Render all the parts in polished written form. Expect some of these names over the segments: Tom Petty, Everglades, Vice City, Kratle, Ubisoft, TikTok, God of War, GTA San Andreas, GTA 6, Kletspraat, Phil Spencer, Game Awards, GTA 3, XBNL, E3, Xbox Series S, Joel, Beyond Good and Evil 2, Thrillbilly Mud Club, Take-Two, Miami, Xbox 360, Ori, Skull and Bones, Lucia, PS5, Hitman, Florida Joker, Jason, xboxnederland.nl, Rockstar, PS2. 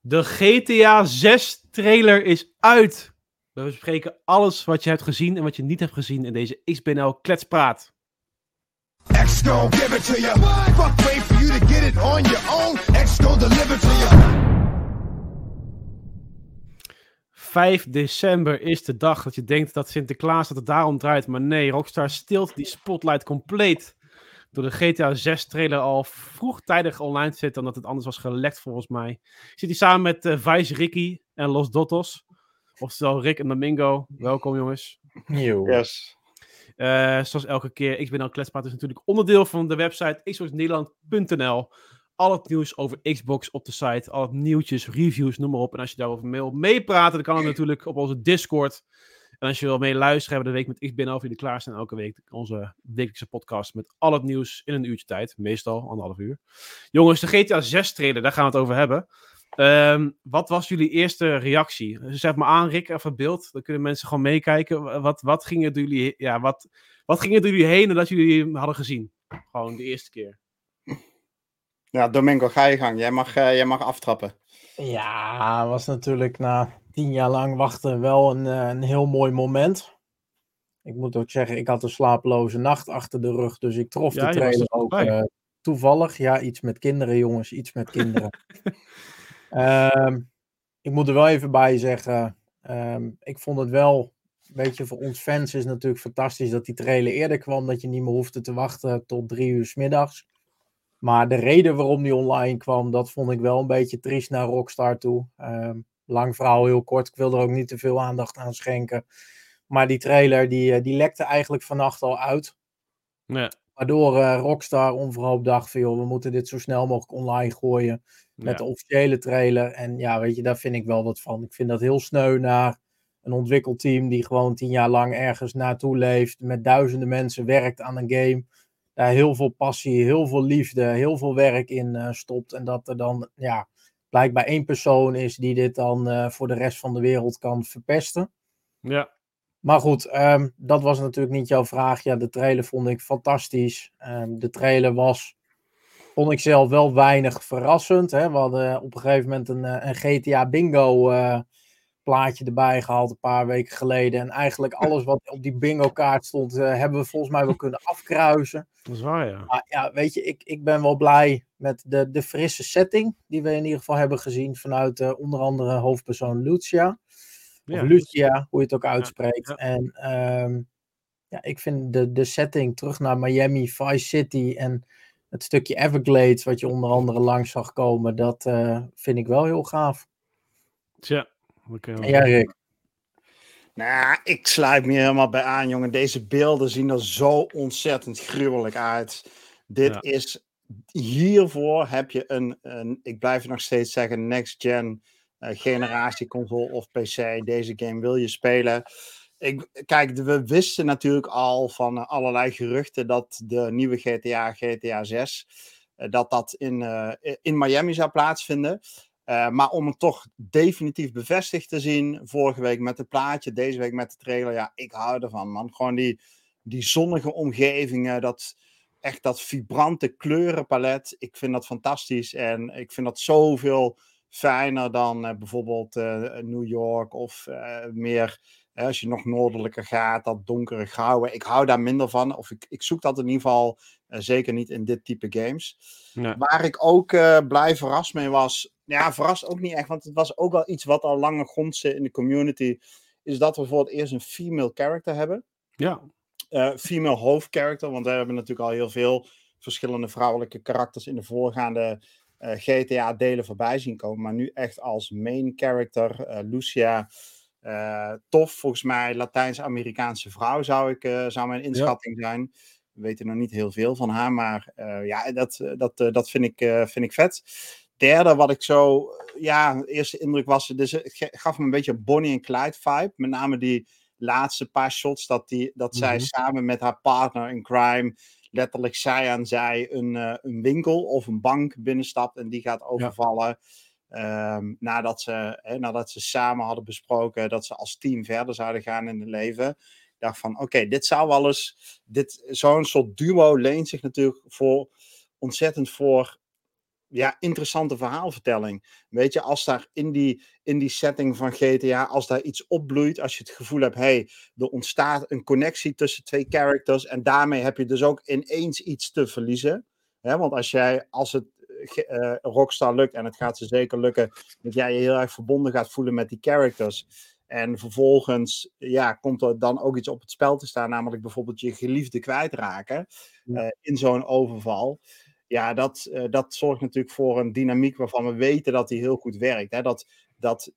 De GTA 6 trailer is uit. We bespreken alles wat je hebt gezien en wat je niet hebt gezien in deze XBNL Kletspraat. X-Go, give it to you. Fuck, wait for you to get it on your own. X-Go, deliver to you. 5 december is de dag dat je denkt dat Sinterklaas dat het daarom draait. Maar nee, Rockstar stilt die spotlight compleet. Door de GTA 6 trailer al vroegtijdig online te zetten. Omdat het anders was gelekt volgens mij. Ik zit hier samen met Vice, Ricky en Los Dotos. Oftewel Rick en Domingo. Welkom jongens. Yes. Zoals elke keer, XBNL Kletspraat is natuurlijk onderdeel van de website xboxnederland.nl. Al het nieuws over Xbox op de site. Al het nieuwtjes, reviews, noem maar op. En als je daarover wil meepraten, dan kan het natuurlijk op onze Discord. En als je wil meeluisteren, hebben we de week met XBNL voor jullie klaarstaan. Elke week onze wekelijkse podcast met al het nieuws in een uurtje tijd. Meestal, 1,5 uur. Jongens, de GTA 6 trailer, daar gaan we het over hebben. Wat was jullie eerste reactie? Zet me aan, Rick, even beeld. Dan kunnen mensen gewoon meekijken. Wat ging er door jullie heen nadat jullie hem hadden gezien? Gewoon de eerste keer. Ja, Domingo, ga je gang. Jij mag aftrappen. Ja, was natuurlijk na 10 jaar lang wachten wel een heel mooi moment. Ik moet ook zeggen, ik had een slapeloze nacht achter de rug, dus ik trof de trailer ook toevallig. Ja, iets met kinderen, jongens. Iets met kinderen. Ik moet er wel even bij zeggen, ik vond het wel, weet je, voor ons fans is het natuurlijk fantastisch dat die trailer eerder kwam, dat je niet meer hoefde te wachten tot 3:00 's middags. Maar de reden waarom die online kwam, dat vond ik wel een beetje triest naar Rockstar toe. Lang verhaal, heel kort. Ik wil er ook niet te veel aandacht aan schenken. Maar die trailer, die lekte eigenlijk vannacht al uit. Nee. Waardoor Rockstar onverhoopt dacht van, joh, we moeten dit zo snel mogelijk online gooien. Met de officiële trailer. En ja, weet je, daar vind ik wel wat van. Ik vind dat heel sneu naar een ontwikkelteam die gewoon 10 jaar lang ergens naartoe leeft. Met duizenden mensen werkt aan een game. Daar heel veel passie, heel veel liefde, heel veel werk in stopt. En dat er dan blijkbaar 1 persoon is die dit dan voor de rest van de wereld kan verpesten. Ja. Maar goed, dat was natuurlijk niet jouw vraag. Ja, de trailer vond ik fantastisch. De trailer vond ik zelf wel weinig verrassend. Hè? We hadden op een gegeven moment een GTA bingo plaatje erbij gehaald een paar weken geleden. En eigenlijk alles wat op die bingo kaart stond, hebben we volgens mij wel kunnen afkruisen. Dat is waar, ja. Maar ja, weet je, ik ben wel blij met de frisse setting die we in ieder geval hebben gezien vanuit onder andere hoofdpersoon Lucia. Ja, of Lucia, hoe je het ook uitspreekt. Ja, ja. En ik vind de setting terug naar Miami, Vice City en het stukje Everglades wat je onder andere langs zag komen, dat vind ik wel heel gaaf. Tja. Okay. Ja, Rick. Nou, ik sluit me helemaal bij aan, jongen. Deze beelden zien er zo ontzettend gruwelijk uit. Hiervoor heb je een ik blijf het nog steeds zeggen, next-gen generatie console of PC. Deze game wil je spelen. We wisten natuurlijk al van allerlei geruchten dat de nieuwe GTA 6, dat in Miami zou plaatsvinden. Maar om het toch definitief bevestigd te zien, vorige week met het plaatje, deze week met de trailer, ja, ik hou ervan, man. Gewoon die zonnige omgevingen, dat vibrante kleurenpalet, ik vind dat fantastisch en ik vind dat zoveel fijner dan bijvoorbeeld New York of meer, als je nog noordelijker gaat, dat donkere grauwe. Ik hou daar minder van, of ik zoek dat in ieder geval zeker niet in dit type games. Nee. Waar ik ook blij verrast mee was, verrast ook niet echt, want het was ook wel iets wat al langer gonste in de community, is dat we voor het eerst een female character hebben. Ja. Female hoofdcharacter, want we hebben natuurlijk al heel veel verschillende vrouwelijke karakters in de voorgaande GTA-delen voorbij zien komen, maar nu echt als main character, Lucia. Tof, volgens mij Latijns-Amerikaanse vrouw zou mijn inschatting zijn. We weten nog niet heel veel van haar, maar dat vind ik vet. Derde, wat ik zo, eerste indruk was, dus het gaf me een beetje Bonnie en Clyde vibe, met name die laatste paar shots, dat zij samen met haar partner in crime, letterlijk zij aan zij, een winkel of een bank binnenstapt en die gaat overvallen. Ja. Nadat ze samen hadden besproken dat ze als team verder zouden gaan in het leven, dacht van oké, dit zou wel eens, zo'n soort duo leent zich natuurlijk ontzettend voor ja, interessante verhaalvertelling. Weet je, als daar in die setting van GTA, als daar iets opbloeit, als je het gevoel hebt, hey, er ontstaat een connectie tussen twee characters en daarmee heb je dus ook ineens iets te verliezen. Hè? Want als het Rockstar lukt, en het gaat ze zeker lukken, dat jij je heel erg verbonden gaat voelen met die characters. En vervolgens komt er dan ook iets op het spel te staan, namelijk bijvoorbeeld je geliefde kwijtraken in zo'n overval. Ja, dat zorgt natuurlijk voor een dynamiek waarvan we weten dat die heel goed werkt. Hè? Dat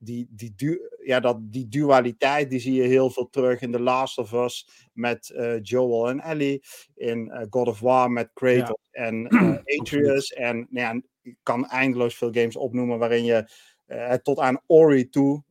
die dualiteit, die zie je heel veel terug in The Last of Us met Joel en Ellie. In God of War met Kratle en Atreus. En ik kan eindeloos veel games opnoemen waarin je tot aan Ori toe,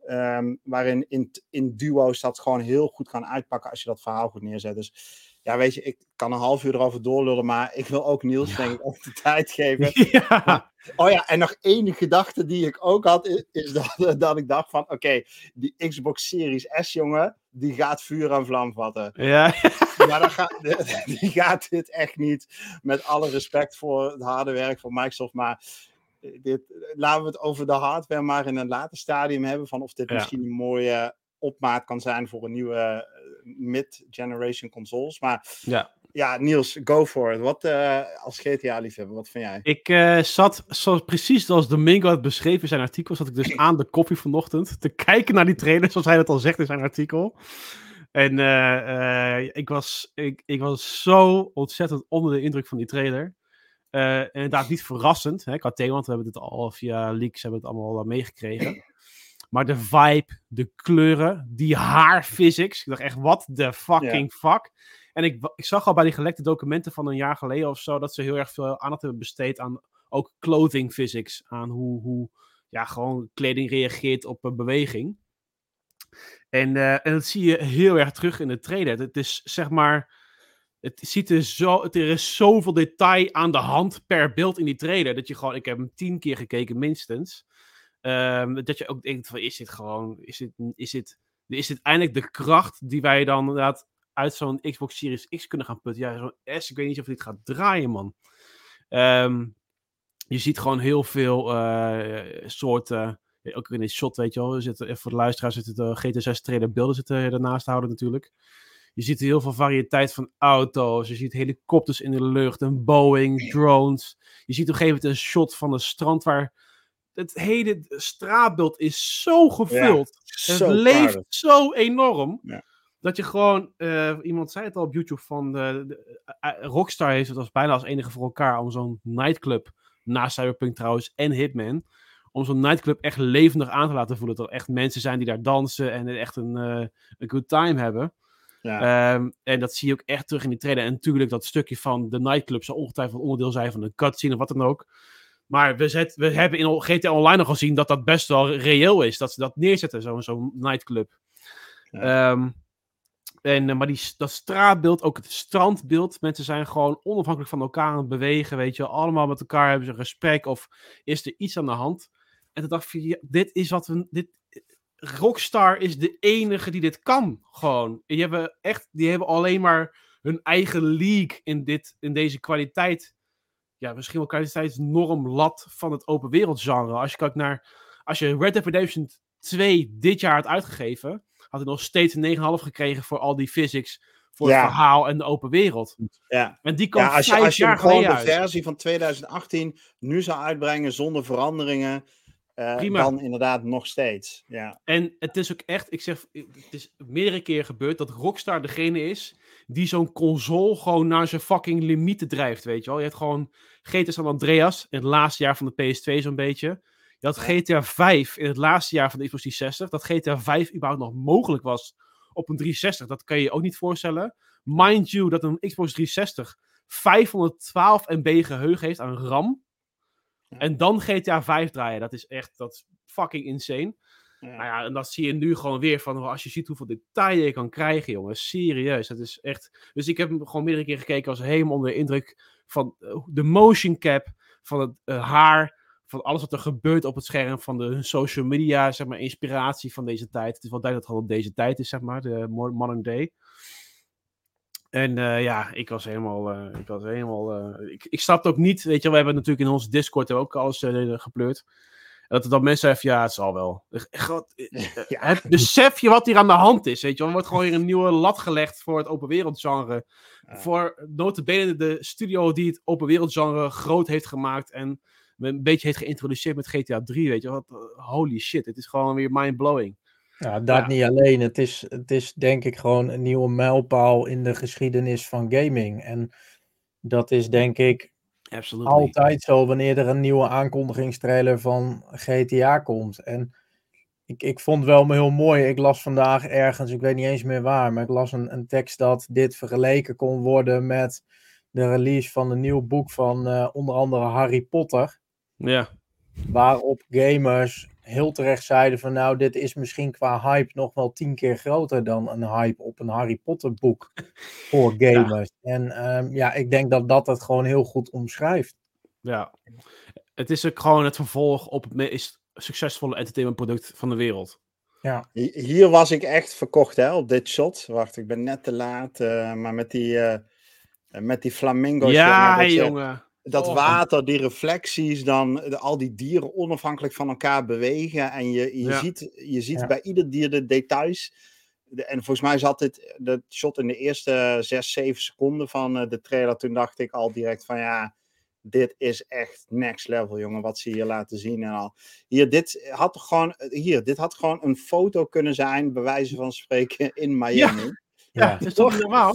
waarin in duo's dat gewoon heel goed kan uitpakken als je dat verhaal goed neerzet. Dus ja, weet je, ik kan een half uur erover doorlullen, maar ik wil ook Niels, denk ik, ook de tijd geven. Ja. Oh ja, en nog één gedachte die ik ook had, is dat ik dacht van, oké, die Xbox Series S, jongen, die gaat vuur en vlam vatten. Ja. Maar die gaat dit echt niet, met alle respect voor het harde werk van Microsoft, maar laten we het over de hardware maar in een later stadium hebben, van of dit misschien een mooie opmaat kan zijn voor een nieuwe mid-generation consoles. Maar ja, Niels, go for it. Wat als GTA-liefhebber, wat vind jij? Ik zat, zoals precies zoals Domingo had beschreven in zijn artikel, zat ik dus aan de koffie vanochtend te kijken naar die trailer, zoals hij dat al zegt in zijn artikel. En ik was zo ontzettend onder de indruk van die trailer. Inderdaad niet verrassend, hè, qua thema, want we hebben het al via leaks allemaal meegekregen. Maar de vibe, de kleuren, die haarphysics. Ik dacht echt, what the fucking fuck. En ik zag al bij die gelekte documenten van een jaar geleden of zo, dat ze heel erg veel aandacht hebben besteed aan ook clothing physics. Aan hoe gewoon kleding reageert op een beweging. En dat zie je heel erg terug in de trailer. Het is zeg maar, er is zoveel detail aan de hand per beeld in die trailer, dat je gewoon, ik heb hem 10 keer gekeken minstens. Dat je ook denkt van, is dit eindelijk de kracht die wij dan inderdaad uit zo'n Xbox Series X kunnen gaan putten? Ja, zo'n S, ik weet niet of dit gaat draaien, man. Je ziet gewoon heel veel soorten, ook in een shot, weet je wel, voor de luisteraar zitten de GTA 6 trailer beelden ernaast houden natuurlijk. Je ziet heel veel variëteit van auto's. Je ziet helikopters in de lucht, een Boeing, drones. Je ziet op een gegeven moment een shot van een strand waar het hele straatbeeld is zo gevuld. Ja, het leeft zo enorm. Ja. Dat je gewoon, iemand zei het al op YouTube, van Rockstar heeft het als bijna als enige voor elkaar om zo'n nightclub, na Cyberpunk trouwens en Hitman, om zo'n nightclub echt levendig aan te laten voelen. Dat er echt mensen zijn die daar dansen en echt een good time hebben. Ja. En dat zie je ook echt terug in die trailer. En natuurlijk dat stukje van de nightclub zal ongetwijfeld onderdeel zijn van een cutscene of wat dan ook. Maar we hebben in GTA Online al gezien dat dat best wel reëel is. Dat ze dat neerzetten, zo'n nightclub. Ja. Maar dat straatbeeld, ook het strandbeeld. Mensen zijn gewoon onafhankelijk van elkaar aan het bewegen, weet je. Allemaal met elkaar hebben ze een gesprek of is er iets aan de hand. En toen dacht ik, Rockstar is de enige die dit kan, gewoon. Die hebben alleen maar hun eigen league in deze kwaliteit. Ja, misschien wel kwaliteitsnorm lat van het open wereld genre. Als je kijkt naar, als je Red Dead Redemption 2 dit jaar had uitgegeven, had hij nog steeds een 9,5 gekregen voor al die physics, voor het verhaal en de open wereld. Ja. En die kwam 5 jaar geleden uit. Als je gewoon de versie van 2018 nu zou uitbrengen zonder veranderingen, dan inderdaad nog steeds. Ja. En het is ook echt, het is meerdere keren gebeurd dat Rockstar degene is die zo'n console gewoon naar zijn fucking limieten drijft, weet je wel. Je hebt gewoon GTA San Andreas in het laatste jaar van de PS2 zo'n beetje. Je had GTA 5 in het laatste jaar van de Xbox 360. Dat GTA 5 überhaupt nog mogelijk was op een 360, dat kan je je ook niet voorstellen. Mind you, dat een Xbox 360 512 MB geheugen heeft aan RAM. Ja. En dan GTA 5 draaien, dat is fucking insane. Ja. Nou ja, en dat zie je nu gewoon weer van, als je ziet hoeveel detail je kan krijgen, jongen, serieus, dat is echt. Dus ik heb hem gewoon meerdere keer gekeken, was helemaal onder de indruk van de motion cap, van het haar, van alles wat er gebeurt op het scherm, van de social media, zeg maar, inspiratie van deze tijd. Het is wel duidelijk dat het gewoon op deze tijd is, zeg maar, de modern day. En ja, ik was helemaal ik snapte ook niet, weet je, we hebben natuurlijk in onze Discord ook alles gepleurd. Dat er dan mensen zeggen, ja, het zal wel. Ja. Het besef je wat hier aan de hand is, weet je. Er wordt gewoon hier een nieuwe lat gelegd voor het open wereld genre. Ja. Voor nota bene de studio die het open wereld genre groot heeft gemaakt en een beetje heeft geïntroduceerd met GTA 3, weet je. Holy shit, het is gewoon weer mind-blowing. Ja, dat niet alleen. Het is denk ik gewoon een nieuwe mijlpaal in de geschiedenis van gaming. En dat is denk ik absolutely altijd zo wanneer er een nieuwe aankondigingstrailer van GTA komt. En ik vond het wel heel mooi. Ik las vandaag ergens, ik weet niet eens meer waar, maar ik las een tekst dat dit vergeleken kon worden met de release van een nieuw boek van onder andere Harry Potter. Ja. Waarop gamers heel terecht zeiden van nou, dit is misschien qua hype nog wel 10 keer groter dan een hype op een Harry Potter boek voor gamers. Ja. En ik denk dat het gewoon heel goed omschrijft. Ja, het is ook gewoon het vervolg op het meest succesvolle entertainmentproduct van de wereld. Ja. Hier was ik echt verkocht, hè, op dit shot. Wacht, ik ben net te laat, maar met die flamingo's. Ja, jongen. Dat water, die reflecties, dan al die dieren onafhankelijk van elkaar bewegen. En je ziet bij ieder dier de details. En volgens mij zat dat shot in de eerste 6-7 seconden van de trailer. Toen dacht ik al direct van ja, dit is echt next level, jongen. Wat ze hier laten zien en al. Dit had gewoon een foto kunnen zijn, bij wijze van spreken, in Miami. Ja, dat is toch normaal?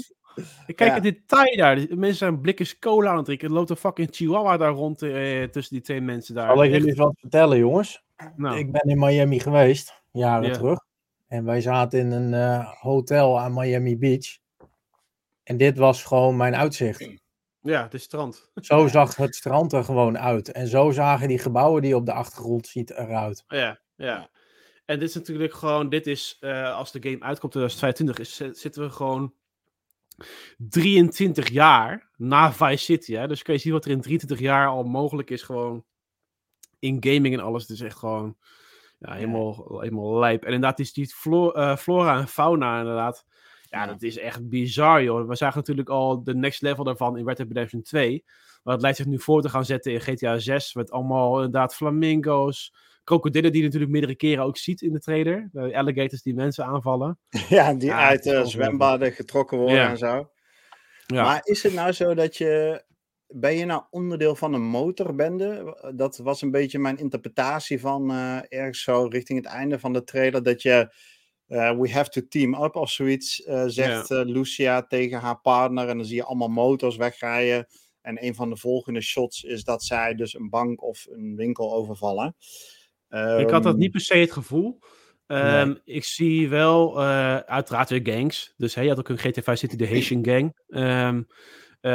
Ik kijk het detail daar. Mensen zijn blikjes cola aan het drinken. Er loopt een fucking chihuahua daar rond tussen die twee mensen daar. Zal ik jullie wat vertellen, jongens? Nou. Ik ben in Miami geweest, jaren terug. En wij zaten in een hotel aan Miami Beach. En dit was gewoon mijn uitzicht. Ja, het is strand. Zo zag het strand er gewoon uit. En zo zagen die gebouwen die je op de achtergrond ziet eruit. Ja, ja. En dit is natuurlijk gewoon, als de game uitkomt 2025, zitten we gewoon 23 jaar na Vice City, hè? Dus kun je zien wat er in 23 jaar al mogelijk is, gewoon in gaming en alles. Het is echt gewoon helemaal lijp. En inderdaad is die flora en fauna inderdaad. Ja, dat is echt bizar, joh. We zagen natuurlijk al de next level daarvan in Red Dead Redemption 2. Maar dat lijkt zich nu voor te gaan zetten in GTA 6 met allemaal inderdaad flamingo's. Krokodillen die je natuurlijk meerdere keren ook ziet in de trailer. De alligators die mensen aanvallen. Ja, die uit zwembaden getrokken worden en zo. Ja. Maar is het nou zo dat ben je nou onderdeel van een motorbende? Dat was een beetje mijn interpretatie van ergens zo richting het einde van de trailer. Dat je we have to team up of zoiets zegt Lucia tegen haar partner. En dan zie je allemaal motors wegrijden. En een van de volgende shots is dat zij dus een bank of een winkel overvallen. Ik had dat niet per se het gevoel. Nee. Ik zie wel uiteraard weer gangs. Dus je had ook een GTA 5 City, de Haitian Gang.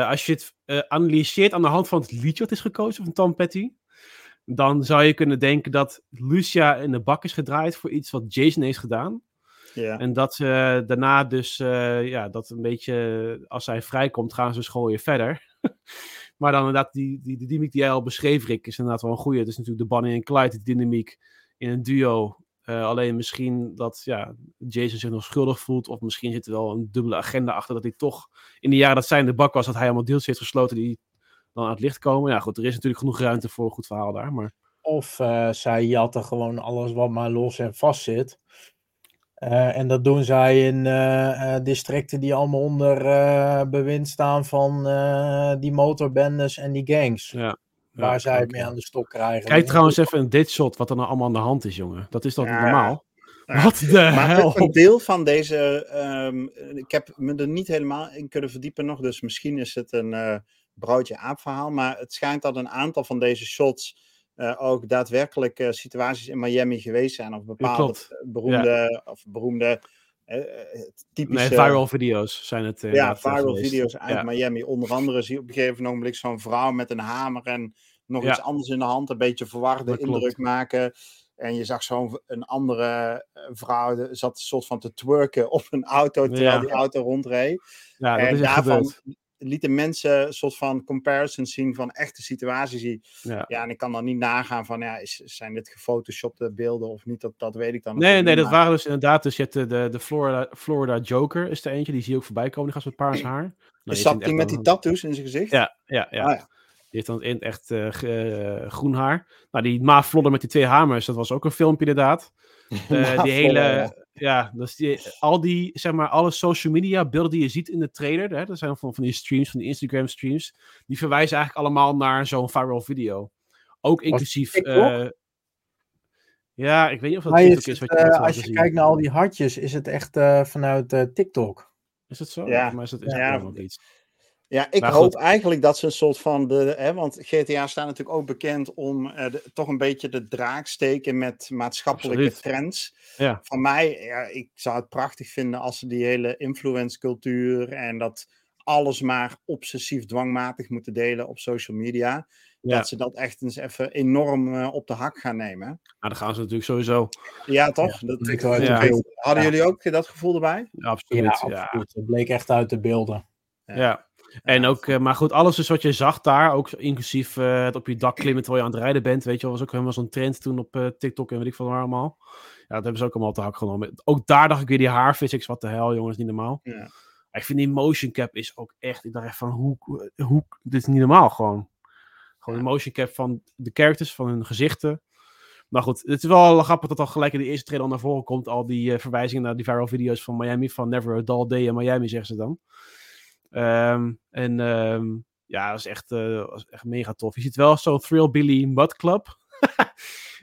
Als je het analyseert aan de hand van het liedje dat is gekozen van Tom Petty, dan zou je kunnen denken dat Lucia in de bak is gedraaid voor iets wat Jason heeft gedaan. Ja. En dat ze daarna dus dat een beetje, als zij vrijkomt, gaan ze dus gewoon weer verder. Maar dan inderdaad, die dynamiek die jij al beschreef, Rick, is inderdaad wel een goeie. Het is natuurlijk de Bonnie en Clyde, de dynamiek in een duo. Alleen misschien dat Jason zich nog schuldig voelt. Of misschien zit er wel een dubbele agenda achter. Dat hij toch in de jaren dat zij in de bak was, dat hij allemaal deals heeft gesloten die dan aan het licht komen. Ja goed, er is natuurlijk genoeg ruimte voor een goed verhaal daar. Maar of zij jatten gewoon alles wat maar los en vast zit. En dat doen zij in districten die allemaal onder bewind staan van die motorbendes en die gangs. Ja, waar zij het mee aan de stok krijgen. Kijk trouwens even in dit shot wat er nou allemaal aan de hand is, jongen. Dat is toch niet normaal? Wat de hel? Een deel van deze, ik heb me er niet helemaal in kunnen verdiepen nog, dus misschien is het een broodje aap verhaal. Maar het schijnt dat een aantal van deze shots ook daadwerkelijk situaties in Miami geweest zijn. Of bepaalde beroemde typische viral video's zijn het. Viral video's uit Miami. Onder andere zie je op een gegeven moment zo'n vrouw met een hamer en nog iets anders in de hand. Een beetje verwarde indruk maken. En je zag zo'n andere vrouw zat een soort van te twerken op een auto terwijl die auto rondreed. Ja, dat en is daarvan, lieten mensen een soort van comparisons zien van echte situaties. Ja, en ik kan dan niet nagaan van, ja, zijn dit gefotoshopte beelden of niet? Dat weet ik dan niet. Nee, dat waren dus inderdaad. Dus je hebt de Florida Joker is er eentje. Die zie je ook voorbij komen. Die gast met paars haar. Nou, is dat ding met die tattoos in zijn gezicht? Ja. Ah, ja. Die heeft dan in echt groen haar. Nou, die maafvlodder met die twee hamers, dat was ook een filmpje inderdaad. Die hele... Ja, dus alle social media beelden die je ziet in de trailer, hè, dat zijn van die streams, van die Instagram streams, die verwijzen eigenlijk allemaal naar zo'n viral video. Ook inclusief... ja, ik weet niet of dat TikTok is wat je als je kijkt naar al die hartjes, is het echt vanuit TikTok. Is dat zo? Ja. Maar is dat iets? Ja, ik hoop eigenlijk dat ze een soort van... want GTA staat natuurlijk ook bekend om toch een beetje de draak steken met maatschappelijke trends. Ja. Van mij, ik zou het prachtig vinden als ze die hele influencecultuur en dat alles maar obsessief dwangmatig moeten delen op social media. Ja. Dat ze dat echt eens even enorm op de hak gaan nemen. Nou, dat gaan ze natuurlijk sowieso. Ja, toch? Ja, Hadden jullie ook dat gevoel erbij? Ja, absoluut. Ja. Dat bleek echt uit de beelden. Ja. En ook, maar goed, alles dus wat je zag daar, ook inclusief het op je dak klimmen terwijl je aan het rijden bent, weet je wel, was ook helemaal zo'n trend toen op TikTok en weet ik van waar allemaal. Ja, dat hebben ze ook allemaal te hak genomen. Ook daar dacht ik weer die haarphysics, wat de hel jongens, niet normaal. Ja. Ik vind die motion cap is ook echt, ik dacht echt van, hoe dit is niet normaal gewoon. Gewoon de motion cap van de characters, van hun gezichten. Maar goed, het is wel grappig dat al gelijk in de eerste trailer al naar voren komt, al die verwijzingen naar die viral video's van Miami, van Never a Dull Day in Miami, zeggen ze dan. Dat is echt mega tof. Je ziet wel zo'n Thrillbilly Mud Club.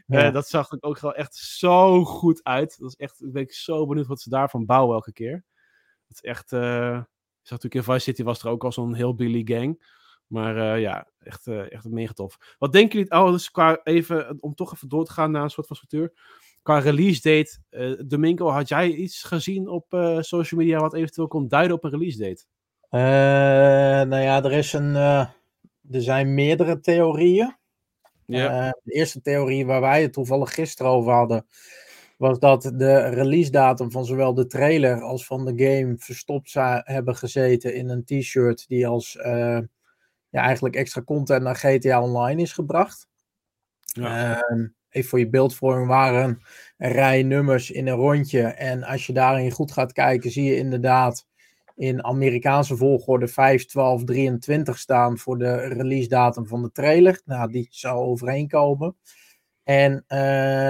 Dat zag er ook wel echt zo goed uit. Dat is echt, ik ben zo benieuwd wat ze daarvan bouwen elke keer. Dat is echt, ik zag natuurlijk in Vice City was er ook al zo'n heel Billy gang. Maar echt mega tof. Wat denken jullie, dus om toch even door te gaan naar een soort van structuur. Qua release date, Domingo, had jij iets gezien op social media wat eventueel kon duiden op een release date? Er zijn meerdere theorieën. Yeah. De eerste theorie waar wij het toevallig gisteren over hadden, was dat de release datum van zowel de trailer als van de game verstopt hebben gezeten in een t-shirt die als eigenlijk extra content naar GTA Online is gebracht. Ja. Even voor je beeldvorming waren een rij nummers in een rondje en als je daarin goed gaat kijken zie je inderdaad in Amerikaanse volgorde 5, 12, 23 staan voor de release datum van de trailer. Nou, die zou overeenkomen. En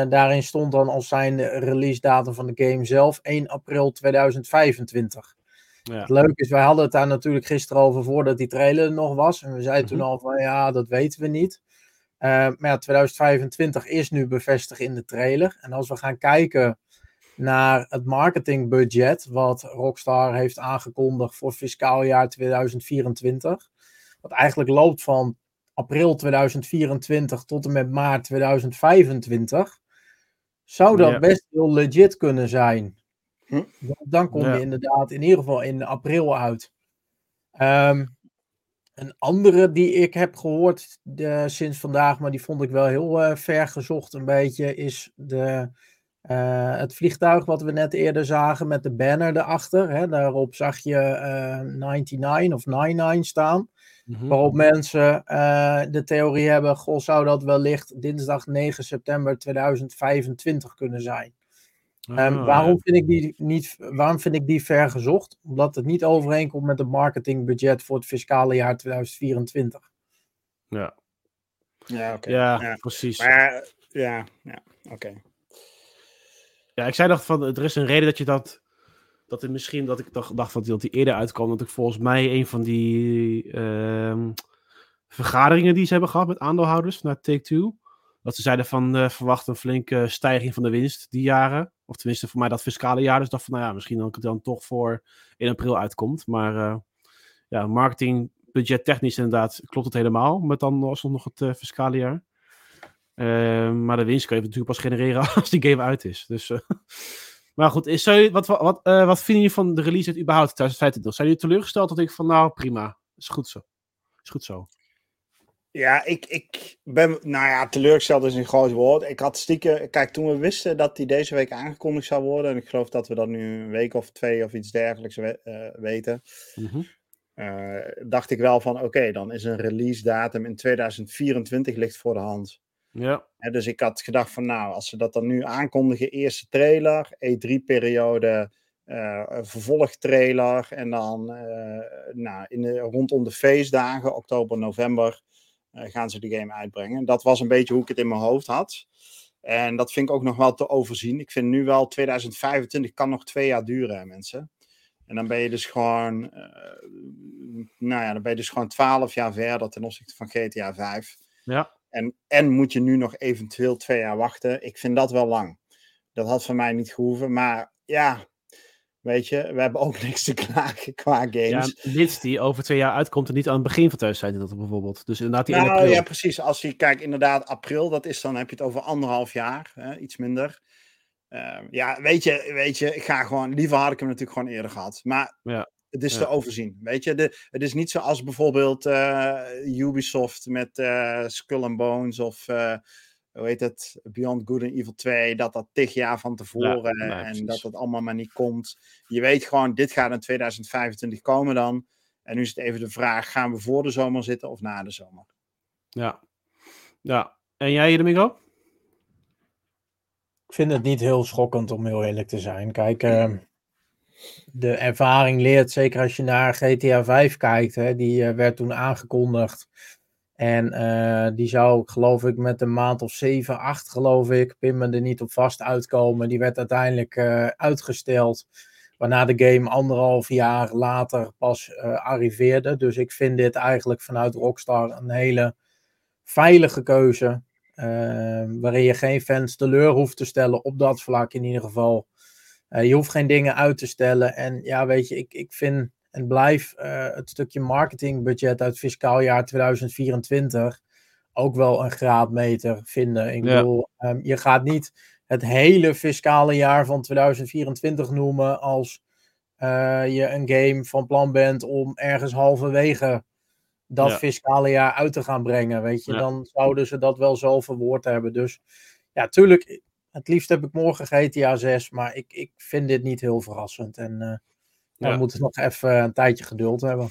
daarin stond dan als zijnde release datum van de game zelf 1 april 2025. Ja. Het leuke is, wij hadden het daar natuurlijk gisteren over voordat die trailer er nog was. En we zeiden toen al van, dat weten we niet. Maar ja, 2025 is nu bevestigd in de trailer. En als we gaan kijken naar het marketingbudget wat Rockstar heeft aangekondigd voor fiscaal jaar 2024. Wat eigenlijk loopt van april 2024 tot en met maart 2025. Zou dat best heel legit kunnen zijn. Dan kom je inderdaad in ieder geval in april uit. Een andere die ik heb gehoord sinds vandaag, maar die vond ik wel heel ver gezocht een beetje, is het vliegtuig wat we net eerder zagen met de banner erachter. Hè, daarop zag je 99 of 99 staan. Mm-hmm. Waarop mensen de theorie hebben, zou dat wellicht dinsdag 9 september 2025 kunnen zijn. Waarom vind ik die ver gezocht? Omdat het niet overeenkomt met het marketingbudget voor het fiscale jaar 2024. Ja. Ja, oké. Ja, precies. Maar, oké. Ja, dacht van, er is een reden dat je dat er misschien, dat ik dacht van, dat die eerder uitkwam, dat ik volgens mij een van die vergaderingen die ze hebben gehad met aandeelhouders naar Take-Two, dat ze zeiden van, verwacht een flinke stijging van de winst die jaren, of tenminste voor mij dat fiscale jaar, dus dacht van, misschien dat het dan toch voor in april uitkomt, maar marketingbudget technisch inderdaad klopt het helemaal, met dan alsnog nog het fiscale jaar. Maar de winst kan je natuurlijk pas genereren als die game uit is. Dus, maar goed, wat vinden jullie van de release date überhaupt 2025? Zijn jullie teleurgesteld dat ik van prima, is goed zo. Is goed zo. Ja, ik ben, teleurgesteld is een groot woord. Ik had stiekem, kijk, toen we wisten dat die deze week aangekondigd zou worden, en ik geloof dat we dat nu een week of twee of iets dergelijks weten. Mm-hmm. dacht ik wel van, oké, dan is een release datum in 2024 ligt voor de hand. Ja. Dus ik had gedacht van, nou, als ze dat dan nu aankondigen, eerste trailer, E3-periode, vervolgtrailer en dan rondom de feestdagen, oktober, november, gaan ze de game uitbrengen. Dat was een beetje hoe ik het in mijn hoofd had. En dat vind ik ook nog wel te overzien. Ik vind nu wel 2025 kan nog 2 jaar duren, hè, mensen. En dan ben je dus gewoon, dan ben je dus gewoon 12 jaar verder ten opzichte van GTA 5. Ja. En moet je nu nog eventueel 2 jaar wachten. Ik vind dat wel lang. Dat had van mij niet gehoeven. Maar ja, weet je, we hebben ook niks te klagen qua games. Ja, mits die over 2 jaar uitkomt en niet aan het begin van 2022 bijvoorbeeld. Dus inderdaad die in april. Ja, precies. Als je kijkt, inderdaad, april, dat is dan, heb je het over 1,5 jaar, hè, iets minder. Weet je, ik ga gewoon, liever had ik hem natuurlijk gewoon eerder gehad. Maar ja, het is te overzien, weet je. Het is niet zoals bijvoorbeeld Ubisoft met Skull and Bones of hoe heet het, Beyond Good and Evil 2, dat 10 jaar van tevoren en dat dat allemaal maar niet komt. Je weet gewoon, dit gaat in 2025 komen dan. En nu is het even de vraag, gaan we voor de zomer zitten of na de zomer? Ja. En jij, Domingo? Ik vind het niet heel schokkend, om heel eerlijk te zijn. Kijk, de ervaring leert, zeker als je naar GTA 5 kijkt. Hè, die werd toen aangekondigd. En die zou, geloof ik, met een maand of 7, 8, geloof ik, pin me er niet op vast, uitkomen. Die werd uiteindelijk uitgesteld. Waarna de game 1,5 jaar later pas arriveerde. Dus ik vind dit eigenlijk vanuit Rockstar een hele veilige keuze. Waarin je geen fans teleur hoeft te stellen, op dat vlak in ieder geval. Je hoeft geen dingen uit te stellen. En ja, weet je, ik vind en blijf het stukje marketingbudget uit fiscaal jaar 2024 ook wel een graadmeter vinden. Ik bedoel, je gaat niet het hele fiscale jaar van 2024 noemen als je een game van plan bent om ergens halverwege dat fiscale jaar uit te gaan brengen, weet je. Ja. Dan zouden ze dat wel zo verwoord hebben. Dus ja, tuurlijk, het liefst heb ik morgen GTA 6, maar ik vind dit niet heel verrassend. En we moeten nog even een tijdje geduld hebben.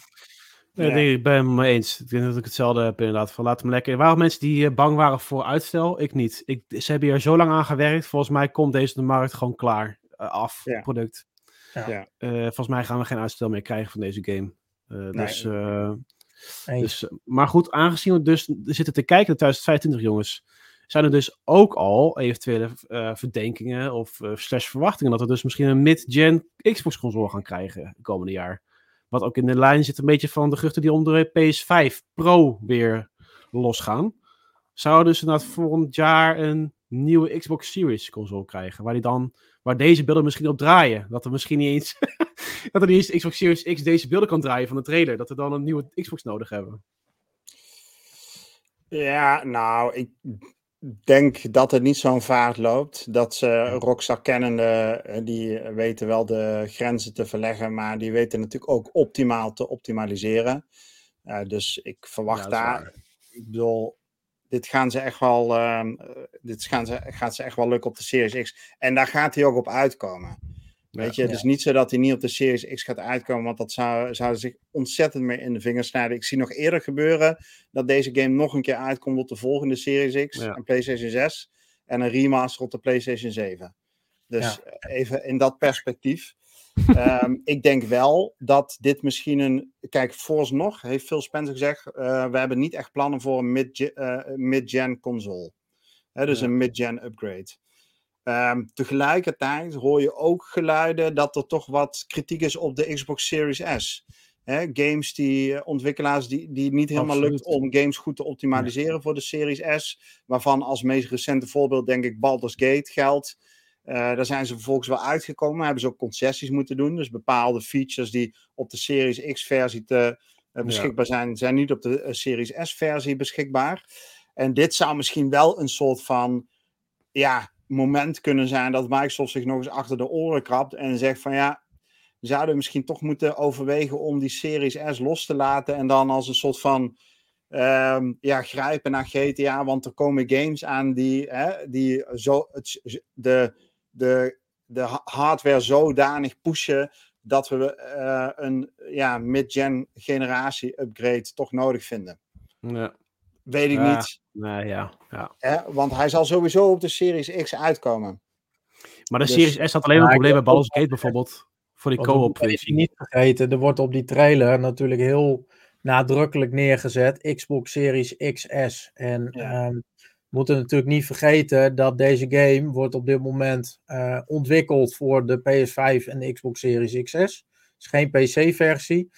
Ja. Ik ben het mee eens. Ik denk dat ik hetzelfde heb inderdaad. Van, laat hem lekker. Er waren mensen die bang waren voor uitstel. Ik niet. Ze hebben hier zo lang aan gewerkt. Volgens mij komt deze de markt gewoon klaar af, product. Ja. Ja. Volgens mij gaan we geen uitstel meer krijgen van deze game. Nee. Dus... Dus, maar goed, aangezien we dus zitten te kijken naar 2025, jongens, zijn er dus ook al eventuele verdenkingen of slash verwachtingen dat we dus misschien een mid-gen Xbox-console gaan krijgen het komende jaar. Wat ook in de lijn zit een beetje van de geruchten die om de PS5 Pro weer losgaan. Zou dus inderdaad volgend jaar een nieuwe Xbox Series-console krijgen, waar deze beelden misschien op draaien. Dat er misschien niet eens... dat er niet eens de Xbox Series X deze beelden kan draaien van de trailer. Dat we dan een nieuwe Xbox nodig hebben. Ja, nou, ik denk dat het niet zo'n vaart loopt. Dat ze Rockstar kennende, die weten wel de grenzen te verleggen. Maar die weten natuurlijk ook optimaal te optimaliseren. Dus ik verwacht daar... Ik bedoel... Dit gaat ze echt wel lukken op de Series X. En daar gaat hij ook op uitkomen. Weet je, het is niet zo dat hij niet op de Series X gaat uitkomen, want dat zou zich ontzettend mee in de vingers snijden. Ik zie nog eerder gebeuren dat deze game nog een keer uitkomt op de volgende Series X, en PlayStation 6, en een remaster op de PlayStation 7. Dus even in dat perspectief. Ik denk wel dat dit misschien een... Kijk, vooralsnog heeft Phil Spencer gezegd, we hebben niet echt plannen voor een mid-gen console. Dus een mid-gen upgrade. Tegelijkertijd hoor je ook geluiden dat er toch wat kritiek is op de Xbox Series S. Games ontwikkelaars die niet helemaal lukt om games goed te optimaliseren voor de Series S. Waarvan als meest recente voorbeeld denk ik Baldur's Gate geldt. Daar zijn ze vervolgens wel uitgekomen. Hebben ze ook concessies moeten doen. Dus bepaalde features die op de Series X-versie beschikbaar zijn... zijn niet op de Series S-versie beschikbaar. En dit zou misschien wel een soort van... moment kunnen zijn dat Microsoft zich nog eens achter de oren krabt... en zegt van zouden we misschien toch moeten overwegen... om die Series S los te laten... en dan als een soort van... grijpen naar GTA... want er komen games aan die de hardware zodanig pushen dat we een mid-gen generatie upgrade toch nodig vinden. Ja. Weet ik niet. Nee, ja. Want hij zal sowieso op de Series X uitkomen. Maar de Series S had alleen een probleem bij Baldur's Gate bijvoorbeeld. Voor die co-op. Dat is niet vergeten. Er wordt op die trailer natuurlijk heel nadrukkelijk neergezet. Xbox Series XS. En we moeten natuurlijk niet vergeten dat deze game wordt op dit moment ontwikkeld voor de PS5 en de Xbox Series XS. Het is geen PC-versie.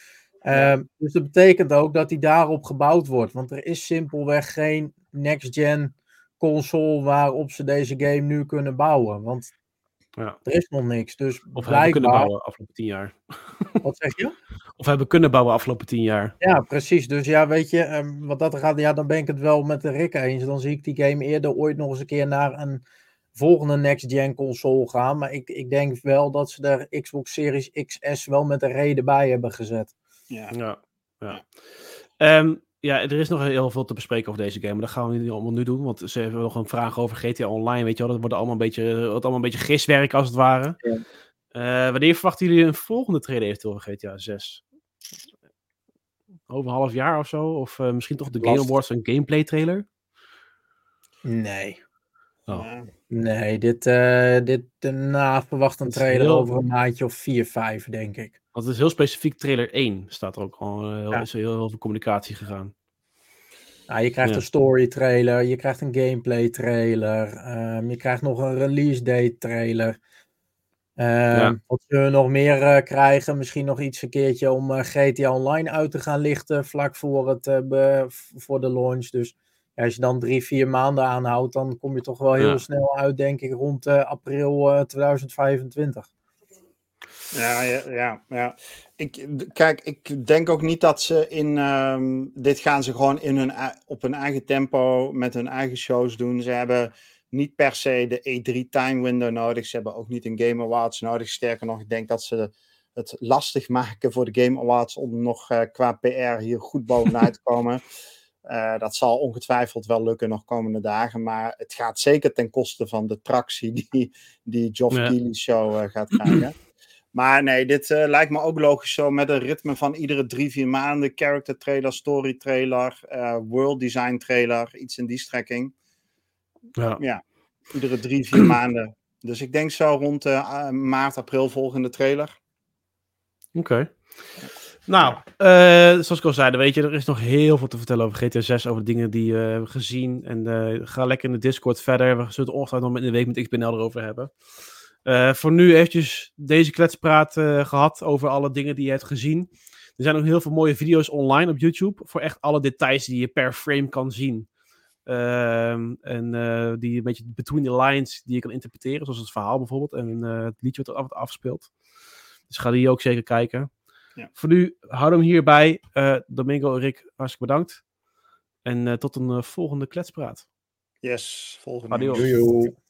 Dus dat betekent ook dat die daarop gebouwd wordt. Want er is simpelweg geen next-gen console waarop ze deze game nu kunnen bouwen. Want er is nog niks. Dus of blijkbaar... hebben kunnen bouwen afgelopen 10 jaar. Wat zeg je? Of hebben kunnen bouwen afgelopen 10 jaar. Ja, precies. Dus ja, weet je, wat dat gaat, dan ben ik het wel met de Rick eens. Dan zie ik die game eerder ooit nog eens een keer naar een volgende next-gen console gaan. Maar ik denk wel dat ze daar Xbox Series XS wel met een reden bij hebben gezet. Ja. Er is nog heel veel te bespreken over deze game, maar dat gaan we niet allemaal nu doen, want ze hebben nog een vraag over GTA Online, weet je wel, dat wordt allemaal een beetje giswerk als het ware. Ja. Wanneer verwachten jullie een volgende trailer eventueel over GTA 6? Over een half jaar of zo? Of misschien toch de Game Awards een gameplay trailer? Nee. Oh. Nee, dit verwacht een trailer over een maandje of 4-5, denk ik. Want het is heel specifiek trailer 1, staat er ook al. Is er heel veel communicatie gegaan. Nou, je krijgt een story trailer, je krijgt een gameplay trailer, je krijgt nog een release date trailer. Wat zullen we nog meer krijgen? Misschien nog iets een keertje om GTA Online uit te gaan lichten vlak voor de launch, dus... Als je dan 3-4 maanden aanhoudt, dan kom je toch wel heel snel uit, denk ik, rond april 2025. Ja. Ik denk ook niet dat ze dit gaan ze gewoon op hun eigen tempo met hun eigen shows doen. Ze hebben niet per se de E3 time window nodig. Ze hebben ook niet een Game Awards nodig. Sterker nog, ik denk dat ze het lastig maken voor de Game Awards om nog qua PR hier goed bovenuit te komen. Dat zal ongetwijfeld wel lukken nog komende dagen, maar het gaat zeker ten koste van de tractie die Geoff Keighley's show gaat krijgen. Maar nee, dit lijkt me ook logisch zo met een ritme van iedere 3-4 maanden. Character trailer, story trailer, world design trailer, iets in die strekking. Ja, iedere 3-4 maanden. Dus ik denk zo rond maart, april volgende trailer. Oké. Nou, zoals ik al zei, weet je, er is nog heel veel te vertellen over GTA 6, over de dingen die we hebben gezien. En ga lekker in de Discord verder. We zullen het ochtend nog in de week met XBNL erover hebben. Voor nu eventjes deze kletspraat gehad over alle dingen die je hebt gezien. Er zijn ook heel veel mooie video's online op YouTube voor echt alle details die je per frame kan zien. En die een beetje between the lines die je kan interpreteren, zoals het verhaal bijvoorbeeld en het liedje wat er altijd afspeelt. Dus ga die ook zeker kijken. Ja. Voor nu, hou hem hierbij. Domingo en Rick, hartstikke bedankt. En tot een volgende kletspraat. Yes, volgende. Adios. Doei.